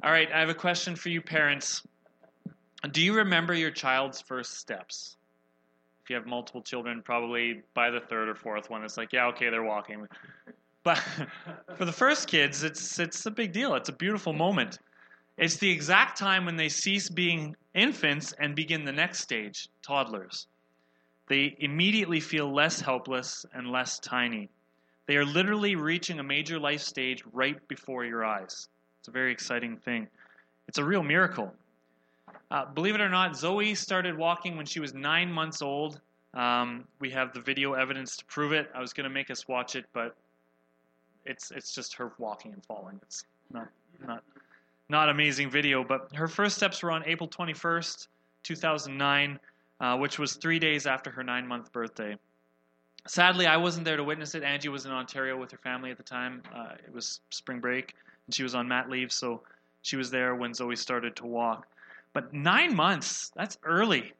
All right, I have a question for you parents. Do you remember your child's first steps? If you have multiple children, probably by the third or fourth one, it's like, yeah, okay, they're walking. But for the first kids, it's a big deal. It's a beautiful moment. It's the exact time when they cease being infants and begin the next stage, toddlers. They immediately feel less helpless and less tiny. They are literally reaching a major life stage right before your eyes. It's a very exciting thing. It's a real miracle. Believe it or not, Zoe started walking when she was 9 months old. We have the video evidence to prove it. I was going to make us watch it, but it's just her walking and falling. It's not amazing video, but her first steps were on April 21st, 2009, which was 3 days after her 9-month birthday. Sadly, I wasn't there to witness it. Angie was in Ontario with her family at the time. It was spring break, and she was on mat leave, so she was there when Zoe started to walk. But 9 months, that's early.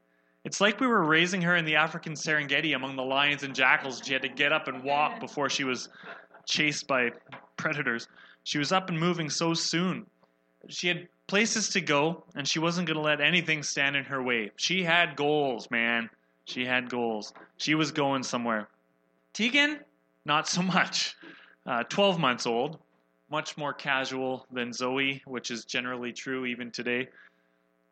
It's like we were raising her in the African Serengeti among the lions and jackals. She had to get up and walk before she was chased by predators. She was up and moving so soon. She had places to go, and she wasn't going to let anything stand in her way. She had goals, man. She had goals. She was going somewhere. Tegan, not so much. 12 months old, much more casual than Zoe, which is generally true even today.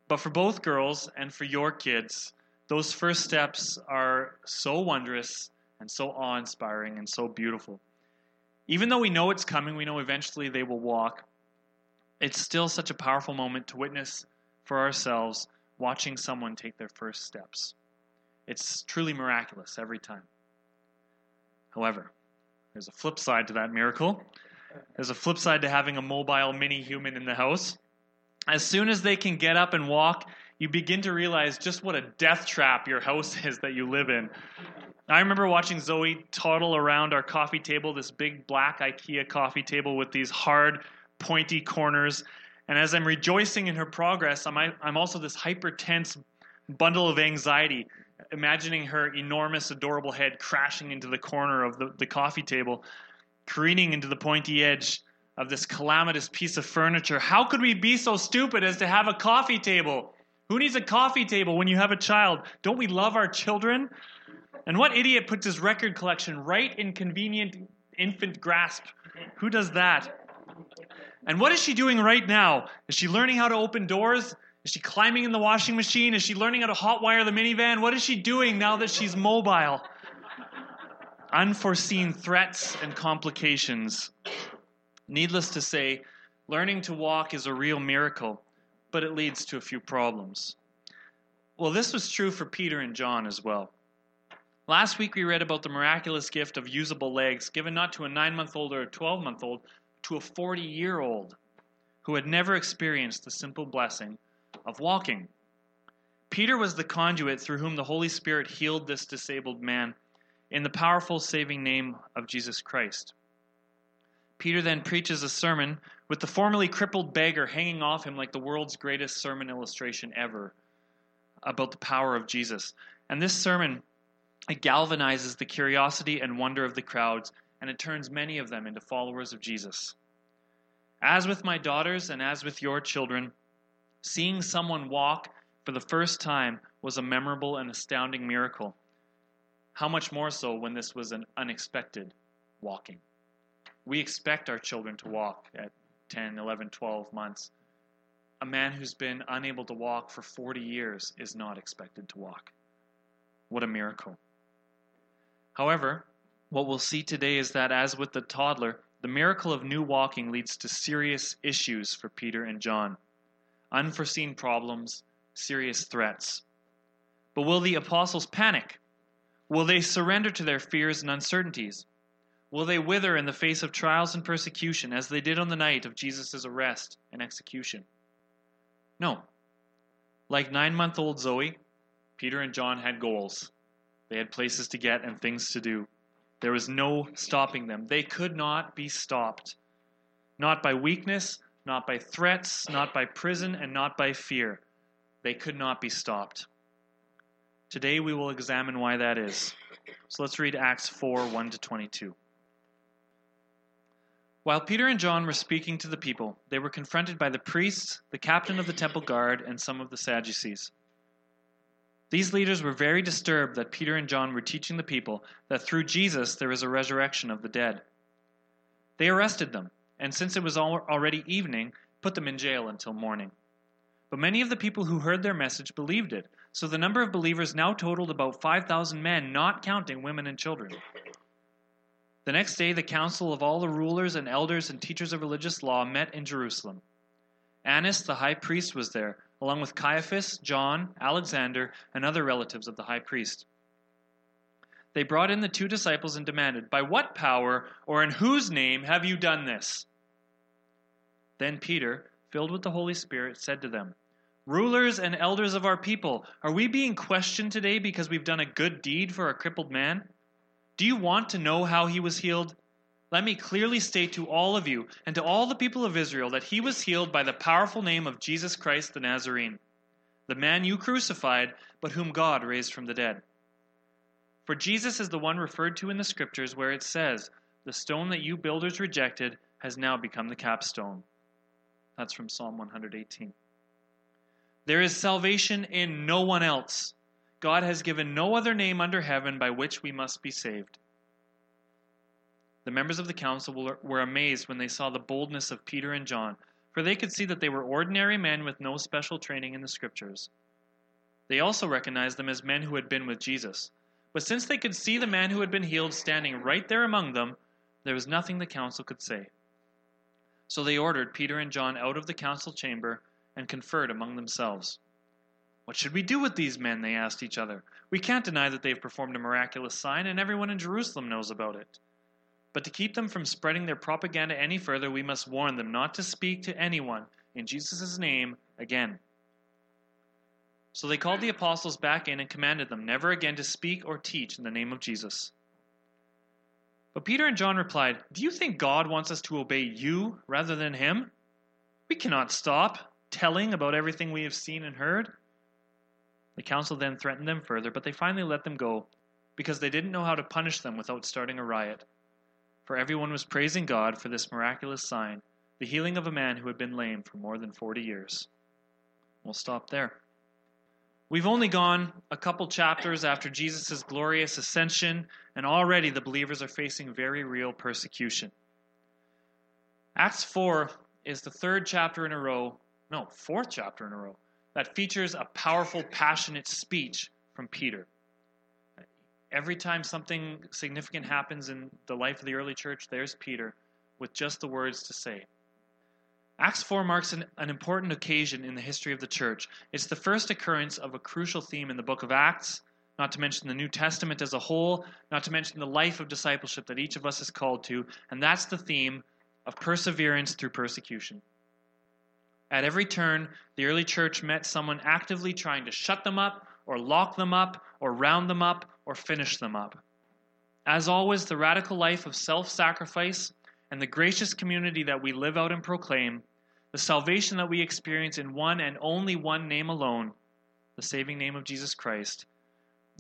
But for both girls and for your kids, those first steps are so wondrous and so awe-inspiring and so beautiful. Even though we know it's coming, we know eventually they will walk, it's still such a powerful moment to witness for ourselves watching someone take their first steps. It's truly miraculous every time. However, there's a flip side to that miracle. There's a flip side to having a mobile mini human in the house. As soon as they can get up and walk, you begin to realize just what a death trap your house is that you live in. I remember watching Zoe toddle around our coffee table, this big black IKEA coffee table with these hard, pointy corners. And as I'm rejoicing in her progress, I'm also this hyper-tense bundle of anxiety, imagining her enormous, adorable head crashing into the corner of the coffee table, careening into the pointy edge of this calamitous piece of furniture. How could we be so stupid as to have a coffee table? Who needs a coffee table when you have a child? Don't we love our children? And what idiot puts his record collection right in convenient infant grasp? Who does that? And what is she doing right now? Is she learning how to open doors? Is she climbing in the washing machine? Is she learning how to hotwire the minivan? What is she doing now that she's mobile? Unforeseen threats and complications. Needless to say, learning to walk is a real miracle, but it leads to a few problems. Well, this was true for Peter and John as well. Last week we read about the miraculous gift of usable legs given not to a 9-month-old or a 12-month-old, to a 40-year-old who had never experienced the simple blessing of walking. Peter was the conduit through whom the Holy Spirit healed this disabled man in the powerful saving name of Jesus Christ. Peter then preaches a sermon with the formerly crippled beggar hanging off him like the world's greatest sermon illustration ever about the power of Jesus. And this sermon, it galvanizes the curiosity and wonder of the crowds, and it turns many of them into followers of Jesus. As with my daughters and as with your children, seeing someone walk for the first time was a memorable and astounding miracle. How much more so when this was an unexpected walking? We expect our children to walk at 10, 11, 12 months. A man who's been unable to walk for 40 years is not expected to walk. What a miracle. However, what we'll see today is that, as with the toddler, the miracle of new walking leads to serious issues for Peter and John. Unforeseen problems, serious threats. But will the apostles panic? Will they surrender to their fears and uncertainties? Will they wither in the face of trials and persecution as they did on the night of Jesus' arrest and execution? No. Like 9-month-old Zoe, Peter and John had goals. They had places to get and things to do. There was no stopping them. They could not be stopped. Not by weakness, not by threats, not by prison, and not by fear. They could not be stopped. Today we will examine why that is. So let's read Acts 4:1-22. While Peter and John were speaking to the people, they were confronted by the priests, the captain of the temple guard, and some of the Sadducees. These leaders were very disturbed that Peter and John were teaching the people that through Jesus there is a resurrection of the dead. They arrested them, and since it was already evening, put them in jail until morning. But many of the people who heard their message believed it, so the number of believers now totaled about 5,000 men, not counting women and children. The next day, the council of all the rulers and elders and teachers of religious law met in Jerusalem. Annas, the high priest, was there, along with Caiaphas, John, Alexander, and other relatives of the high priest. They brought in the two disciples and demanded, "By what power or in whose name have you done this?" Then Peter, filled with the Holy Spirit, said to them, "Rulers and elders of our people, are we being questioned today because we've done a good deed for a crippled man? Do you want to know how he was healed? Let me clearly state to all of you and to all the people of Israel that he was healed by the powerful name of Jesus Christ the Nazarene, the man you crucified, but whom God raised from the dead. For Jesus is the one referred to in the Scriptures where it says, 'The stone that you builders rejected has now become the capstone.'" That's from Psalm 118. "There is salvation in no one else. God has given no other name under heaven by which we must be saved." The members of the council were amazed when they saw the boldness of Peter and John, for they could see that they were ordinary men with no special training in the Scriptures. They also recognized them as men who had been with Jesus. But since they could see the man who had been healed standing right there among them, there was nothing the council could say. So they ordered Peter and John out of the council chamber and conferred among themselves. "What should we do with these men?" they asked each other. "We can't deny that they've performed a miraculous sign, and everyone in Jerusalem knows about it. But to keep them from spreading their propaganda any further, we must warn them not to speak to anyone in Jesus' name again." So they called the apostles back in and commanded them never again to speak or teach in the name of Jesus. But Peter and John replied, "Do you think God wants us to obey you rather than him? We cannot stop telling about everything we have seen and heard." The council then threatened them further, but they finally let them go because they didn't know how to punish them without starting a riot. For everyone was praising God for this miraculous sign, the healing of a man who had been lame for more than 40 years. We'll stop there. We've only gone a couple chapters after Jesus' glorious ascension, and already the believers are facing very real persecution. Acts 4 is the fourth chapter in a row, that features a powerful, passionate speech from Peter. Every time something significant happens in the life of the early church, there's Peter with just the words to say. Acts 4 marks an important occasion in the history of the church. It's the first occurrence of a crucial theme in the book of Acts, not to mention the New Testament as a whole, not to mention the life of discipleship that each of us is called to, and that's the theme of perseverance through persecution. At every turn, the early church met someone actively trying to shut them up, or lock them up, or round them up, or finish them up. As always, the radical life of self-sacrifice and the gracious community that we live out and proclaim, the salvation that we experience in one and only one name alone, the saving name of Jesus Christ,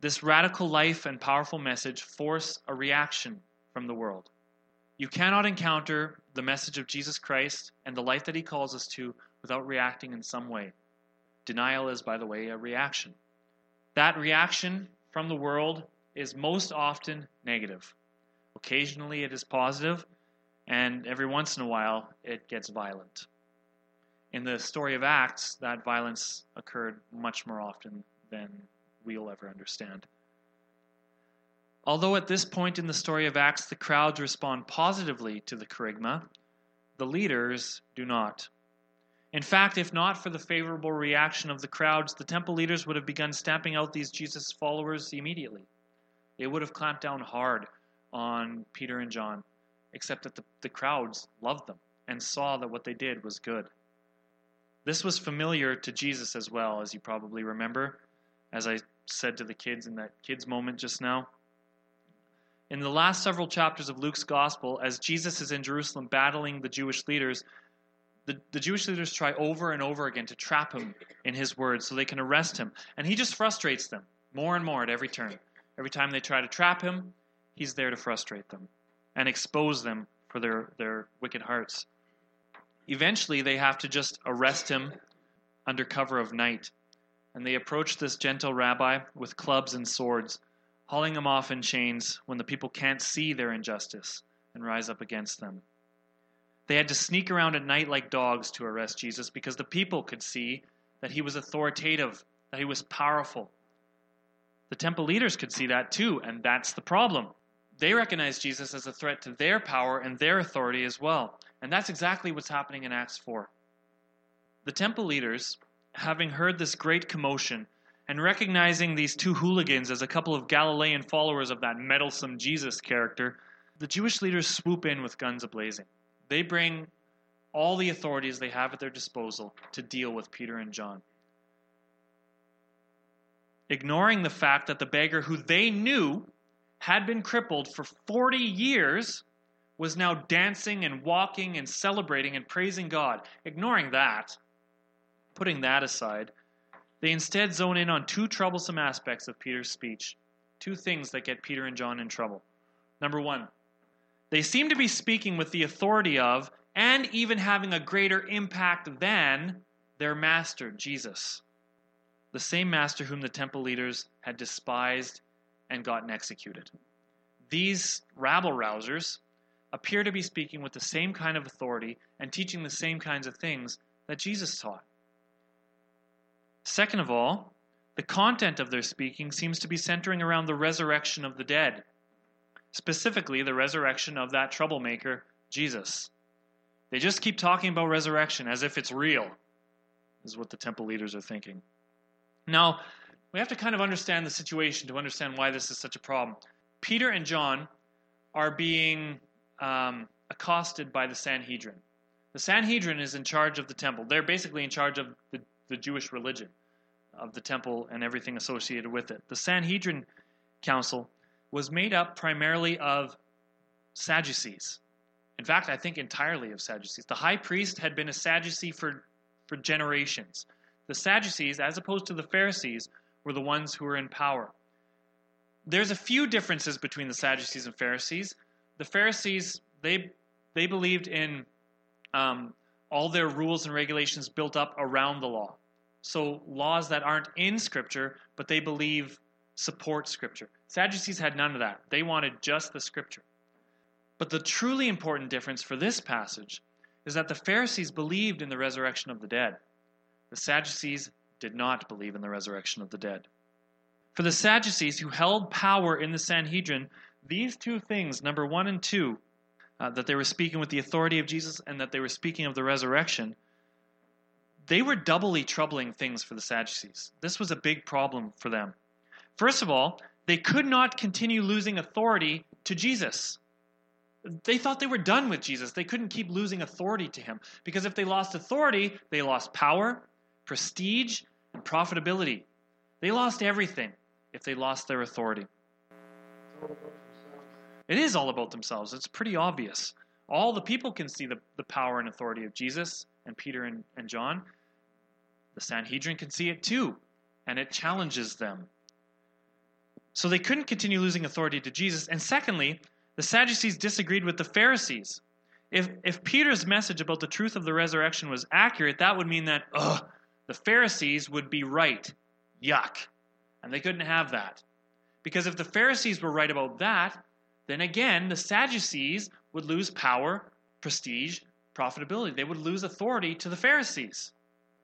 this radical life and powerful message force a reaction from the world. You cannot encounter the message of Jesus Christ and the life that he calls us to without reacting in some way. Denial is, by the way, a reaction. That reaction from the world is most often negative. Occasionally it is positive, and every once in a while, it gets violent. In the story of Acts, that violence occurred much more often than we'll ever understand. Although at this point in the story of Acts, the crowds respond positively to the kerygma, the leaders do not. In fact, if not for the favorable reaction of the crowds, the temple leaders would have begun stamping out these Jesus followers immediately. They would have clamped down hard on Peter and John, except that the crowds loved them and saw that what they did was good. This was familiar to Jesus as well, as you probably remember, as I said to the kids in that kids moment just now. In the last several chapters of Luke's gospel, as Jesus is in Jerusalem battling the Jewish leaders, the Jewish leaders try over and over again to trap him in his words so they can arrest him. And he just frustrates them more and more at every turn. Every time they try to trap him, he's there to frustrate them and expose them for their wicked hearts. Eventually, they have to just arrest him under cover of night. And they approach this gentle rabbi with clubs and swords, hauling him off in chains when the people can't see their injustice and rise up against them. They had to sneak around at night like dogs to arrest Jesus because the people could see that he was authoritative, that he was powerful. The temple leaders could see that too, and that's the problem. They recognize Jesus as a threat to their power and their authority as well. And that's exactly what's happening in Acts 4. The temple leaders, having heard this great commotion and recognizing these two hooligans as a couple of Galilean followers of that meddlesome Jesus character, the Jewish leaders swoop in with guns ablazing. They bring all the authorities they have at their disposal to deal with Peter and John, ignoring the fact that the beggar who they knew had been crippled for 40 years was now dancing and walking and celebrating and praising God. Ignoring that, putting that aside, they instead zone in on two troublesome aspects of Peter's speech, two things that get Peter and John in trouble. Number one, they seem to be speaking with the authority of and even having a greater impact than their master, Jesus, the same master whom the temple leaders had despised and gotten executed. These rabble-rousers appear to be speaking with the same kind of authority and teaching the same kinds of things that Jesus taught. Second of all, the content of their speaking seems to be centering around the resurrection of the dead, specifically the resurrection of that troublemaker, Jesus. They just keep talking about resurrection as if it's real, is what the temple leaders are thinking. Now, we have to kind of understand the situation to understand why this is such a problem. Peter and John are being accosted by the Sanhedrin. The Sanhedrin is in charge of the temple. They're basically in charge of the Jewish religion, of the temple and everything associated with it. The Sanhedrin council was made up primarily of Sadducees. In fact, I think entirely of Sadducees. The high priest had been a Sadducee for generations. The Sadducees, as opposed to the Pharisees, were the ones who were in power. There's a few differences between the Sadducees and Pharisees. The Pharisees, they believed in all their rules and regulations built up around the law. So laws that aren't in Scripture, but they believe support Scripture. Sadducees had none of that. They wanted just the Scripture. But the truly important difference for this passage is that the Pharisees believed in the resurrection of the dead. The Sadducees did not believe in the resurrection of the dead. For the Sadducees, who held power in the Sanhedrin, these two things, number 1 and 2, that they were speaking with the authority of Jesus and that they were speaking of the resurrection, they were doubly troubling things for the Sadducees. This was a big problem for them. First of all, they could not continue losing authority to Jesus. They thought they were done with Jesus. They couldn't keep losing authority to him, because if they lost authority, they lost power, prestige, and profitability. They lost everything if they lost their authority. It is all about themselves. It's pretty obvious. All the people can see the power and authority of Jesus and Peter and John. The Sanhedrin can see it too, and it challenges them. So they couldn't continue losing authority to Jesus. And secondly, the Sadducees disagreed with the Pharisees. If Peter's message about the truth of the resurrection was accurate, that would mean that, the Pharisees would be right. Yuck. And they couldn't have that. Because if the Pharisees were right about that, then again, the Sadducees would lose power, prestige, profitability. They would lose authority to the Pharisees.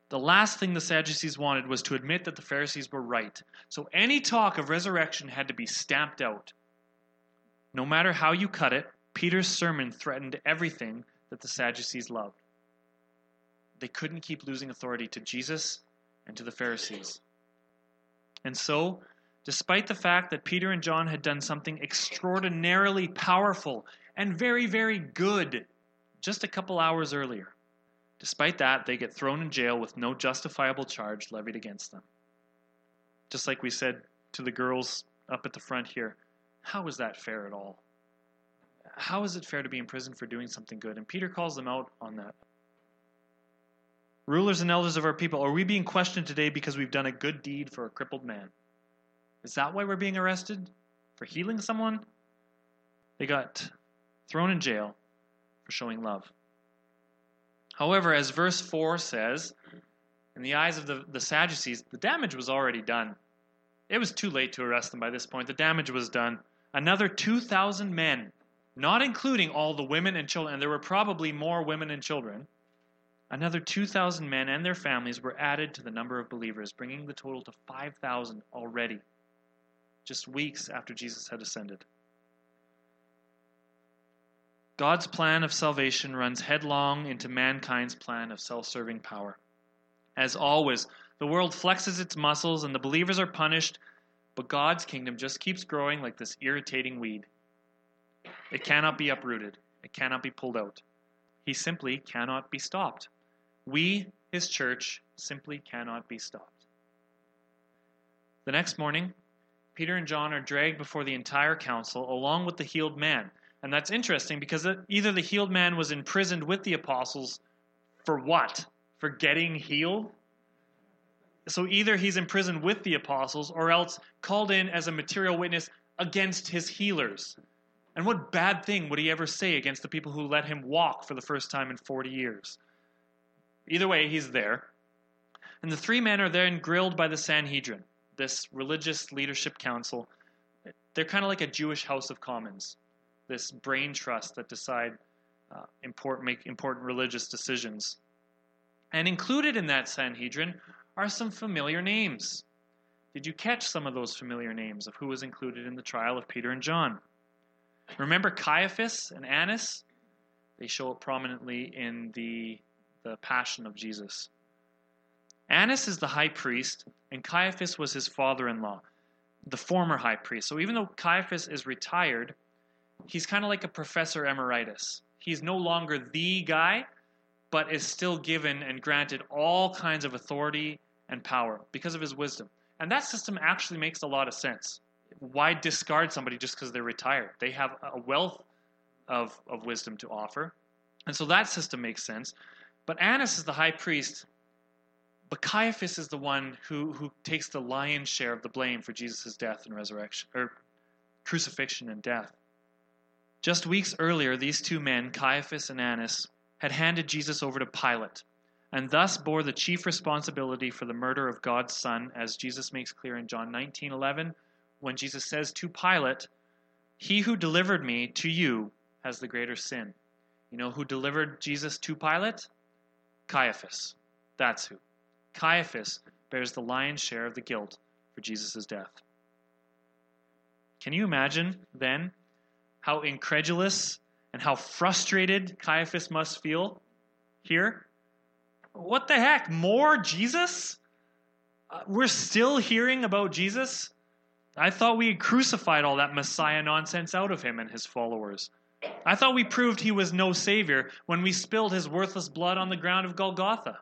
The last thing the Sadducees wanted was to admit that the Pharisees were right. So any talk of resurrection had to be stamped out. No matter how you cut it, Peter's sermon threatened everything that the Sadducees loved. They couldn't keep losing authority to Jesus and to the Pharisees. And so, despite the fact that Peter and John had done something extraordinarily powerful and very, very good just a couple hours earlier, despite that, they get thrown in jail with no justifiable charge levied against them. Just like we said to the girls up at the front here, how is that fair at all? How is it fair to be in prison for doing something good? And Peter calls them out on that. Rulers and elders of our people, are we being questioned today because we've done a good deed for a crippled man? Is that why we're being arrested? For healing someone? They got thrown in jail for showing love. However, as verse 4 says, in the eyes of the Sadducees, the damage was already done. It was too late to arrest them by this point. The damage was done. Another 2,000 men, not including all the women and children, and there were probably more women and children, another 2,000 men and their families were added to the number of believers, bringing the total to 5,000 already, just weeks after Jesus had ascended. God's plan of salvation runs headlong into mankind's plan of self-serving power. As always, the world flexes its muscles and the believers are punished, but God's kingdom just keeps growing like this irritating weed. It cannot be uprooted. It cannot be pulled out. He simply cannot be stopped. We, his church, simply cannot be stopped. The next morning, Peter and John are dragged before the entire council along with the healed man. And that's interesting because either the healed man was imprisoned with the apostles for what? For getting healed? So either he's imprisoned with the apostles or else called in as a material witness against his healers. And what bad thing would he ever say against the people who let him walk for the first time in 40 years? Either way, he's there. And the three men are then grilled by the Sanhedrin, this religious leadership council. They're kind of like a Jewish House of Commons, this brain trust that decide important religious decisions. And included in that Sanhedrin are some familiar names. Did you catch some of those familiar names of who was included in the trial of Peter and John? Remember Caiaphas and Annas? They show up prominently in the Passion of Jesus. Annas is the high priest, and Caiaphas was his father-in-law, the former high priest. So even though Caiaphas is retired, he's kind of like a professor emeritus. He's no longer the guy, but is still given and granted all kinds of authority and power because of his wisdom. And that system actually makes a lot of sense. Why discard somebody just because they're retired? They have a wealth of wisdom to offer. And so that system makes sense. But Annas is the high priest, but Caiaphas is the one who takes the lion's share of the blame for Jesus' death and resurrection, or crucifixion and death. Just weeks earlier, these two men, Caiaphas and Annas, had handed Jesus over to Pilate, and thus bore the chief responsibility for the murder of God's Son, as Jesus makes clear in John 19:11. When Jesus says to Pilate, "He who delivered me to you has the greater sin." You know who delivered Jesus to Pilate? Caiaphas. That's who. Caiaphas bears the lion's share of the guilt for Jesus' death. Can you imagine, then, how incredulous and how frustrated Caiaphas must feel here? What the heck? More Jesus? We're still hearing about Jesus? I thought we had crucified all that Messiah nonsense out of him and his followers. I thought we proved he was no savior when we spilled his worthless blood on the ground of Golgotha.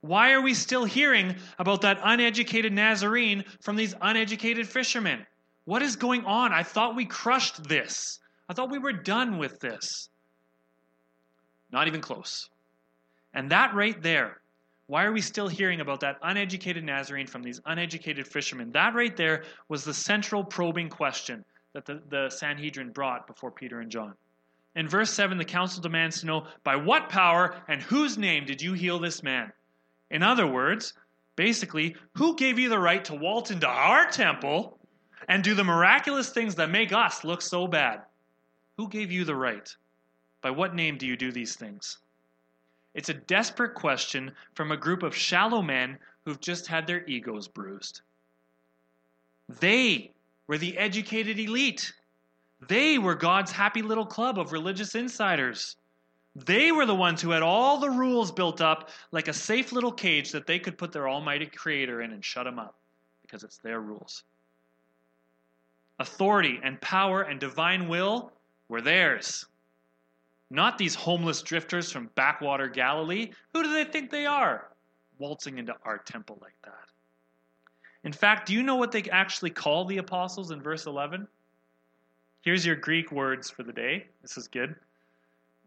Why are we still hearing about that uneducated Nazarene from these uneducated fishermen? What is going on? I thought we crushed this. I thought we were done with this. Not even close. And that right there, why are we still hearing about that uneducated Nazarene from these uneducated fishermen? That right there was the central probing question that the Sanhedrin brought before Peter and John. In verse 7, the council demands to know, by what power and whose name did you heal this man? In other words, basically, who gave you the right to waltz into our temple and do the miraculous things that make us look so bad? Who gave you the right? By what name do you do these things? It's a desperate question from a group of shallow men who've just had their egos bruised. They were the educated elite. They were God's happy little club of religious insiders. They were the ones who had all the rules built up like a safe little cage that they could put their almighty creator in and shut him up because it's their rules. Authority and power and divine will were theirs. Not these homeless drifters from backwater Galilee. Who do they think they are, waltzing into our temple like that? In fact, do you know what they actually call the apostles in verse 11? Here's your Greek words for the day. This is good.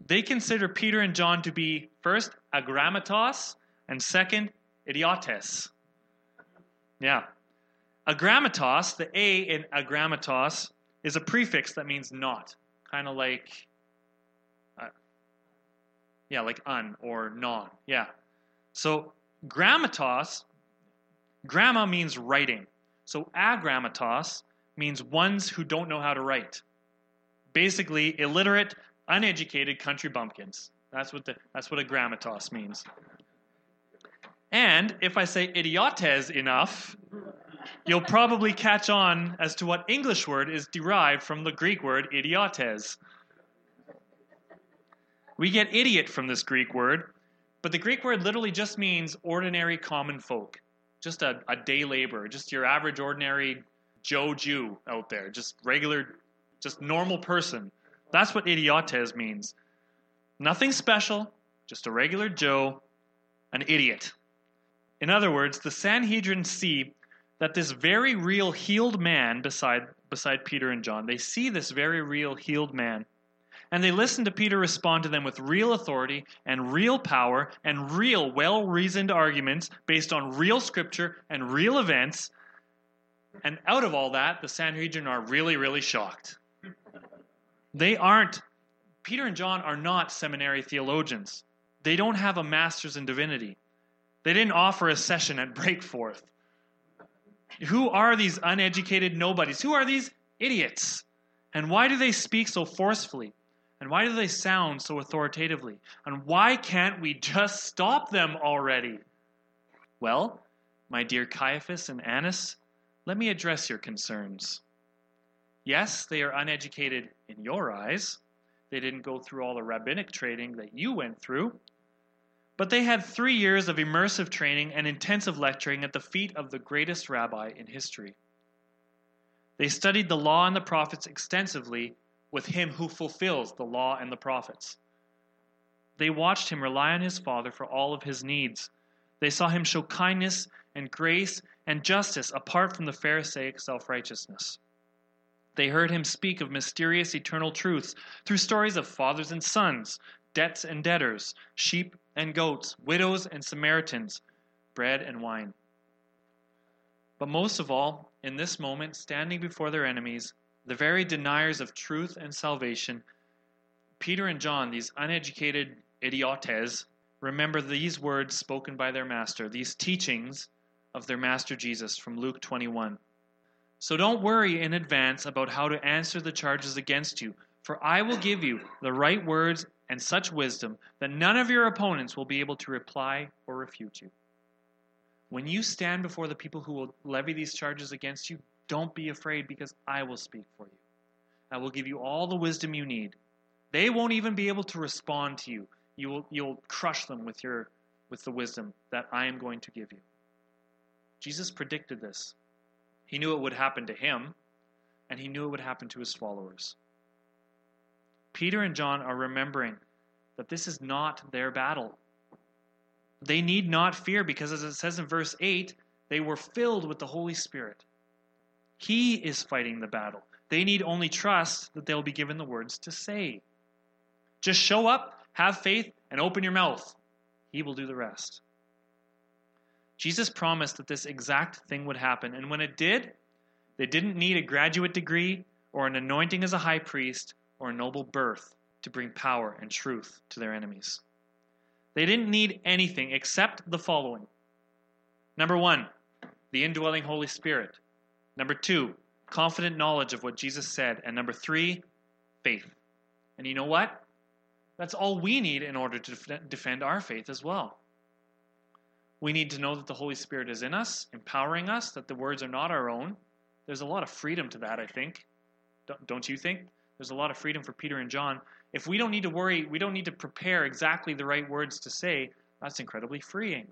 They consider Peter and John to be, first, agrammatos, and second, idiotes. Yeah. Agrammatos, the A in agrammatos, is a prefix that means not. Kind of like Yeah, like un or non. Yeah. So grammatos, gramma means writing. So agrammatos means ones who don't know how to write. Basically, illiterate, uneducated country bumpkins. That's what a grammatos means. And if I say idiotes enough, you'll probably catch on as to what English word is derived from the Greek word idiotes. We get idiot from this Greek word, but the Greek word literally just means ordinary common folk, just a day laborer, just your average ordinary Joe Jew out there, just regular, just normal person. That's what idiotes means. Nothing special, just a regular Joe, an idiot. In other words, the Sanhedrin see that this very real healed man beside Peter and John, they see this very real healed man, and they listen to Peter respond to them with real authority and real power and real well-reasoned arguments based on real scripture and real events. And out of all that, the Sanhedrin are really, really shocked. Peter and John are not seminary theologians. They don't have a master's in divinity. They didn't offer a session at Breakforth. Who are these uneducated nobodies? Who are these idiots? And why do they speak so forcefully? And why do they sound so authoritatively? And why can't we just stop them already? Well, my dear Caiaphas and Annas, let me address your concerns. Yes, they are uneducated in your eyes. They didn't go through all the rabbinic training that you went through. But they had 3 years of immersive training and intensive lecturing at the feet of the greatest rabbi in history. They studied the law and the prophets extensively with him who fulfills the law and the prophets. They watched him rely on his Father for all of his needs. They saw him show kindness and grace and justice apart from the Pharisaic self-righteousness. They heard him speak of mysterious eternal truths through stories of fathers and sons, debts and debtors, sheep and goats, widows and Samaritans, bread and wine. But most of all, in this moment, standing before their enemies, the very deniers of truth and salvation, Peter and John, these uneducated idiotes, remember these words spoken by their master, these teachings of their master Jesus from Luke 21. So don't worry in advance about how to answer the charges against you, for I will give you the right words and such wisdom that none of your opponents will be able to reply or refute you. When you stand before the people who will levy these charges against you, don't be afraid, because I will speak for you. I will give you all the wisdom you need. They won't even be able to respond to you. You'll crush them with the wisdom that I am going to give you. Jesus predicted this. He knew it would happen to him, and he knew it would happen to his followers. Peter and John are remembering that this is not their battle. They need not fear, because as it says in verse 8, they were filled with the Holy Spirit. He is fighting the battle. They need only trust that they'll be given the words to say. Just show up, have faith, and open your mouth. He will do the rest. Jesus promised that this exact thing would happen, and when it did, they didn't need a graduate degree or an anointing as a high priest or a noble birth to bring power and truth to their enemies. They didn't need anything except the following. Number 1, the indwelling Holy Spirit. Number 2, confident knowledge of what Jesus said. And number 3, faith. And you know what? That's all we need in order to defend our faith as well. We need to know that the Holy Spirit is in us, empowering us, that the words are not our own. There's a lot of freedom to that, I think. Don't you think? There's a lot of freedom for Peter and John. If we don't need to worry, we don't need to prepare exactly the right words to say, that's incredibly freeing.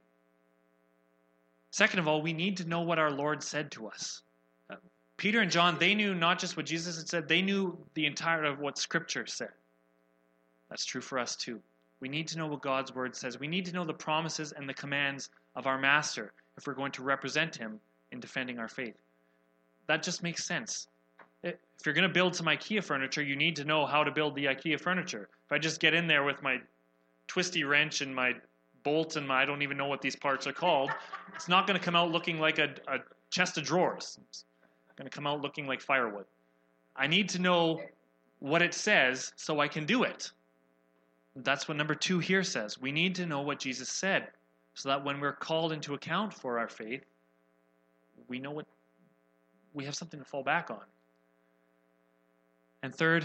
Second of all, we need to know what our Lord said to us. Peter and John, they knew not just what Jesus had said, they knew the entirety of what Scripture said. That's true for us too. We need to know what God's word says. We need to know the promises and the commands of our master if we're going to represent him in defending our faith. That just makes sense. If you're going to build some IKEA furniture, you need to know how to build the IKEA furniture. If I just get in there with my twisty wrench and my bolt and my I don't even know what these parts are called, it's not going to come out looking like a chest of drawers. It's going to come out looking like firewood. I need to know what it says so I can do it. That's what number 2 here says. We need to know what Jesus said so that when we're called into account for our faith, we know what we have something to fall back on. And third,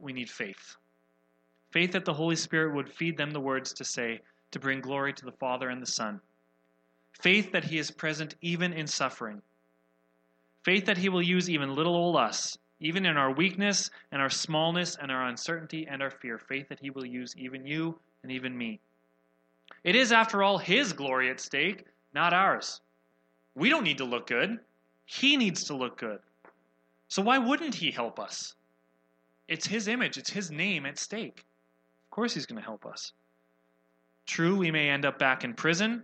we need faith. Faith that the Holy Spirit would feed them the words to say, to bring glory to the Father and the Son. Faith that He is present even in suffering. Faith that He will use even little old us, even in our weakness and our smallness and our uncertainty and our fear. Faith that He will use even you and even me. It is, after all, His glory at stake, not ours. We don't need to look good. He needs to look good. So why wouldn't He help us? It's His image. It's His name at stake. Of course He's going to help us. True, we may end up back in prison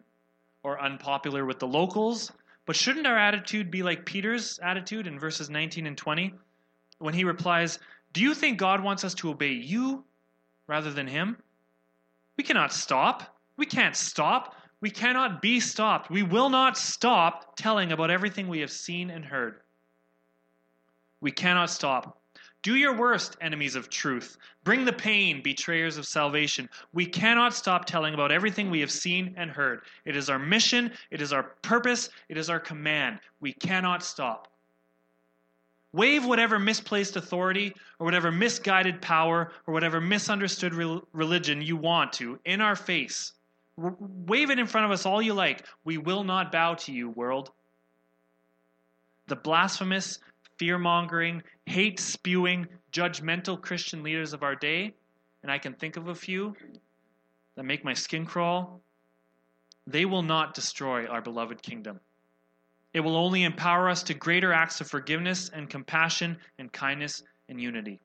or unpopular with the locals, but shouldn't our attitude be like Peter's attitude in verses 19 and 20 when he replies, "Do you think God wants us to obey you rather than Him?" We cannot stop. We can't stop. We cannot be stopped. We will not stop telling about everything we have seen and heard. We cannot stop. Do your worst, enemies of truth. Bring the pain, betrayers of salvation. We cannot stop telling about everything we have seen and heard. It is our mission. It is our purpose. It is our command. We cannot stop. Waive whatever misplaced authority or whatever misguided power or whatever misunderstood religion you want to in our face. Wave it in front of us all you like. We will not bow to you, world. The blasphemous, fear-mongering, hate-spewing, judgmental Christian leaders of our day, and I can think of a few that make my skin crawl, they will not destroy our beloved kingdom. It will only empower us to greater acts of forgiveness and compassion and kindness and unity.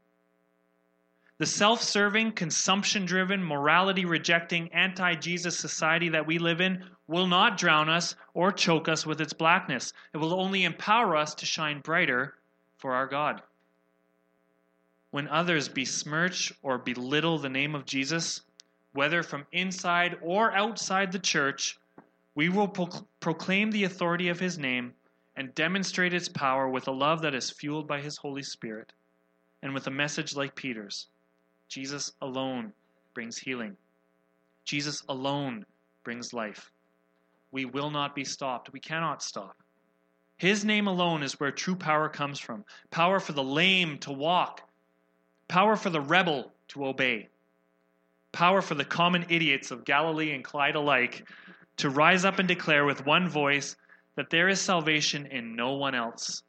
The self-serving, consumption-driven, morality-rejecting, anti-Jesus society that we live in will not drown us or choke us with its blackness. It will only empower us to shine brighter for our God. When others besmirch or belittle the name of Jesus, whether from inside or outside the church, we will proclaim the authority of His name and demonstrate its power with a love that is fueled by His Holy Spirit and with a message like Peter's. Jesus alone brings healing. Jesus alone brings life. We will not be stopped. We cannot stop. His name alone is where true power comes from. Power for the lame to walk. Power for the rebel to obey. Power for the common idiots of Galilee and Clyde alike to rise up and declare with one voice that there is salvation in no one else.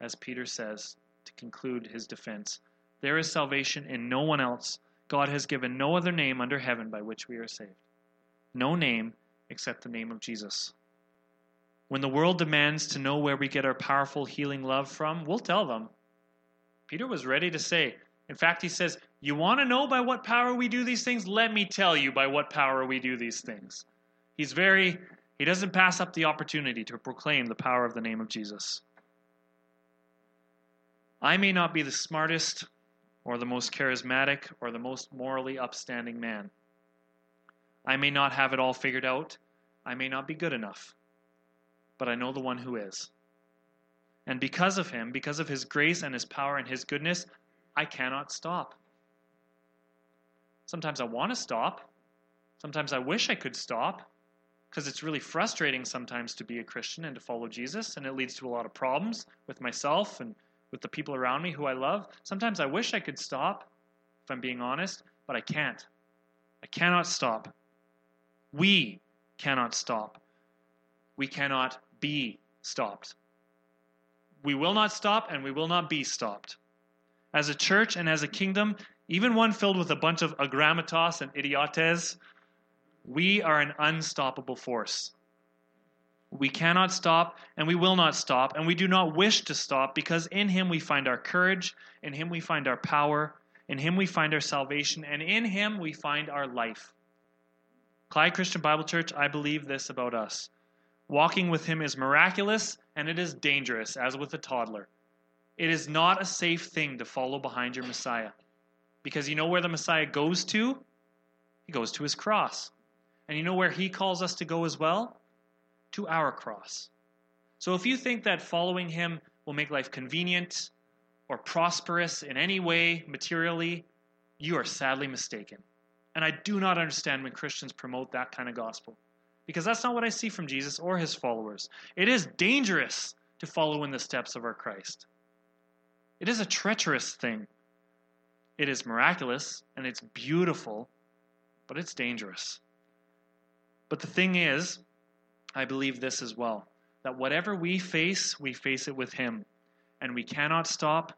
As Peter says, to conclude his defense, there is salvation in no one else. God has given no other name under heaven by which we are saved. No name except the name of Jesus. When the world demands to know where we get our powerful healing love from, we'll tell them. Peter was ready to say. In fact, he says, you want to know by what power we do these things? Let me tell you by what power we do these things. He doesn't pass up the opportunity to proclaim the power of the name of Jesus. I may not be the smartest or the most charismatic or the most morally upstanding man. I may not have it all figured out. I may not be good enough. But I know the one who is. And because of Him, because of His grace and His power and His goodness, I cannot stop. Sometimes I want to stop. Sometimes I wish I could stop, because it's really frustrating sometimes to be a Christian and to follow Jesus, and it leads to a lot of problems with myself and with the people around me who I love. Sometimes I wish I could stop, if I'm being honest, but I can't. I cannot stop. We cannot stop. We cannot be stopped. We will not stop and we will not be stopped. As a church and as a kingdom, even one filled with a bunch of agrammatos and idiotes, we are an unstoppable force. We cannot stop and we will not stop, and we do not wish to stop, because in Him we find our courage, in Him we find our power, in Him we find our salvation, and in Him we find our life. Clyde Christian Bible Church, I believe this about us. Walking with Him is miraculous, and it is dangerous, as with a toddler. It is not a safe thing to follow behind your Messiah, because you know where the Messiah goes to? He goes to His cross. And you know where He calls us to go as well? To our cross. So if you think that following Him will make life convenient or prosperous in any way materially, you are sadly mistaken. And I do not understand when Christians promote that kind of gospel, because that's not what I see from Jesus or his followers. It is dangerous to follow in the steps of our Christ. It is a treacherous thing. It is miraculous and it's beautiful, but it's dangerous. But the thing is, I believe this as well, that whatever we face it with him, and we cannot stop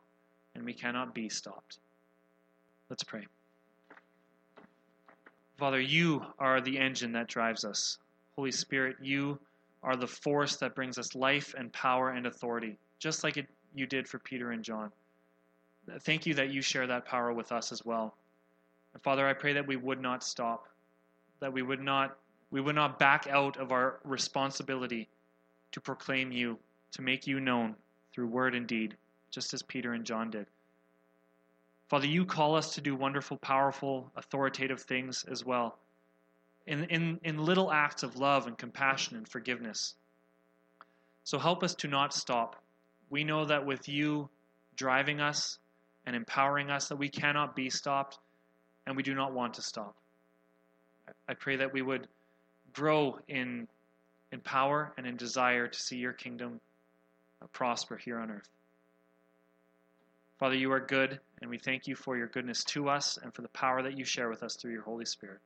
and we cannot be stopped. Let's pray. Father, you are the engine that drives us. Holy Spirit, you are the force that brings us life and power and authority, just like you did for Peter and John. Thank you that you share that power with us as well. And Father, I pray that we would not stop, that we would not back out of our responsibility to proclaim you, to make you known through word and deed, just as Peter and John did. Father, you call us to do wonderful, powerful, authoritative things as well, in little acts of love and compassion and forgiveness. So help us to not stop. We know that with you driving us and empowering us, that we cannot be stopped, and we do not want to stop. I pray that we would grow in power and in desire to see your kingdom prosper here on earth. Father, you are good, and we thank you for your goodness to us and for the power that you share with us through your Holy Spirit.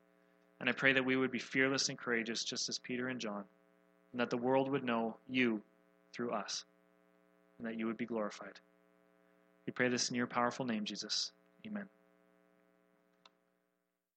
And I pray that we would be fearless and courageous, just as Peter and John, and that the world would know you through us, and that you would be glorified. We pray this in your powerful name, Jesus. Amen.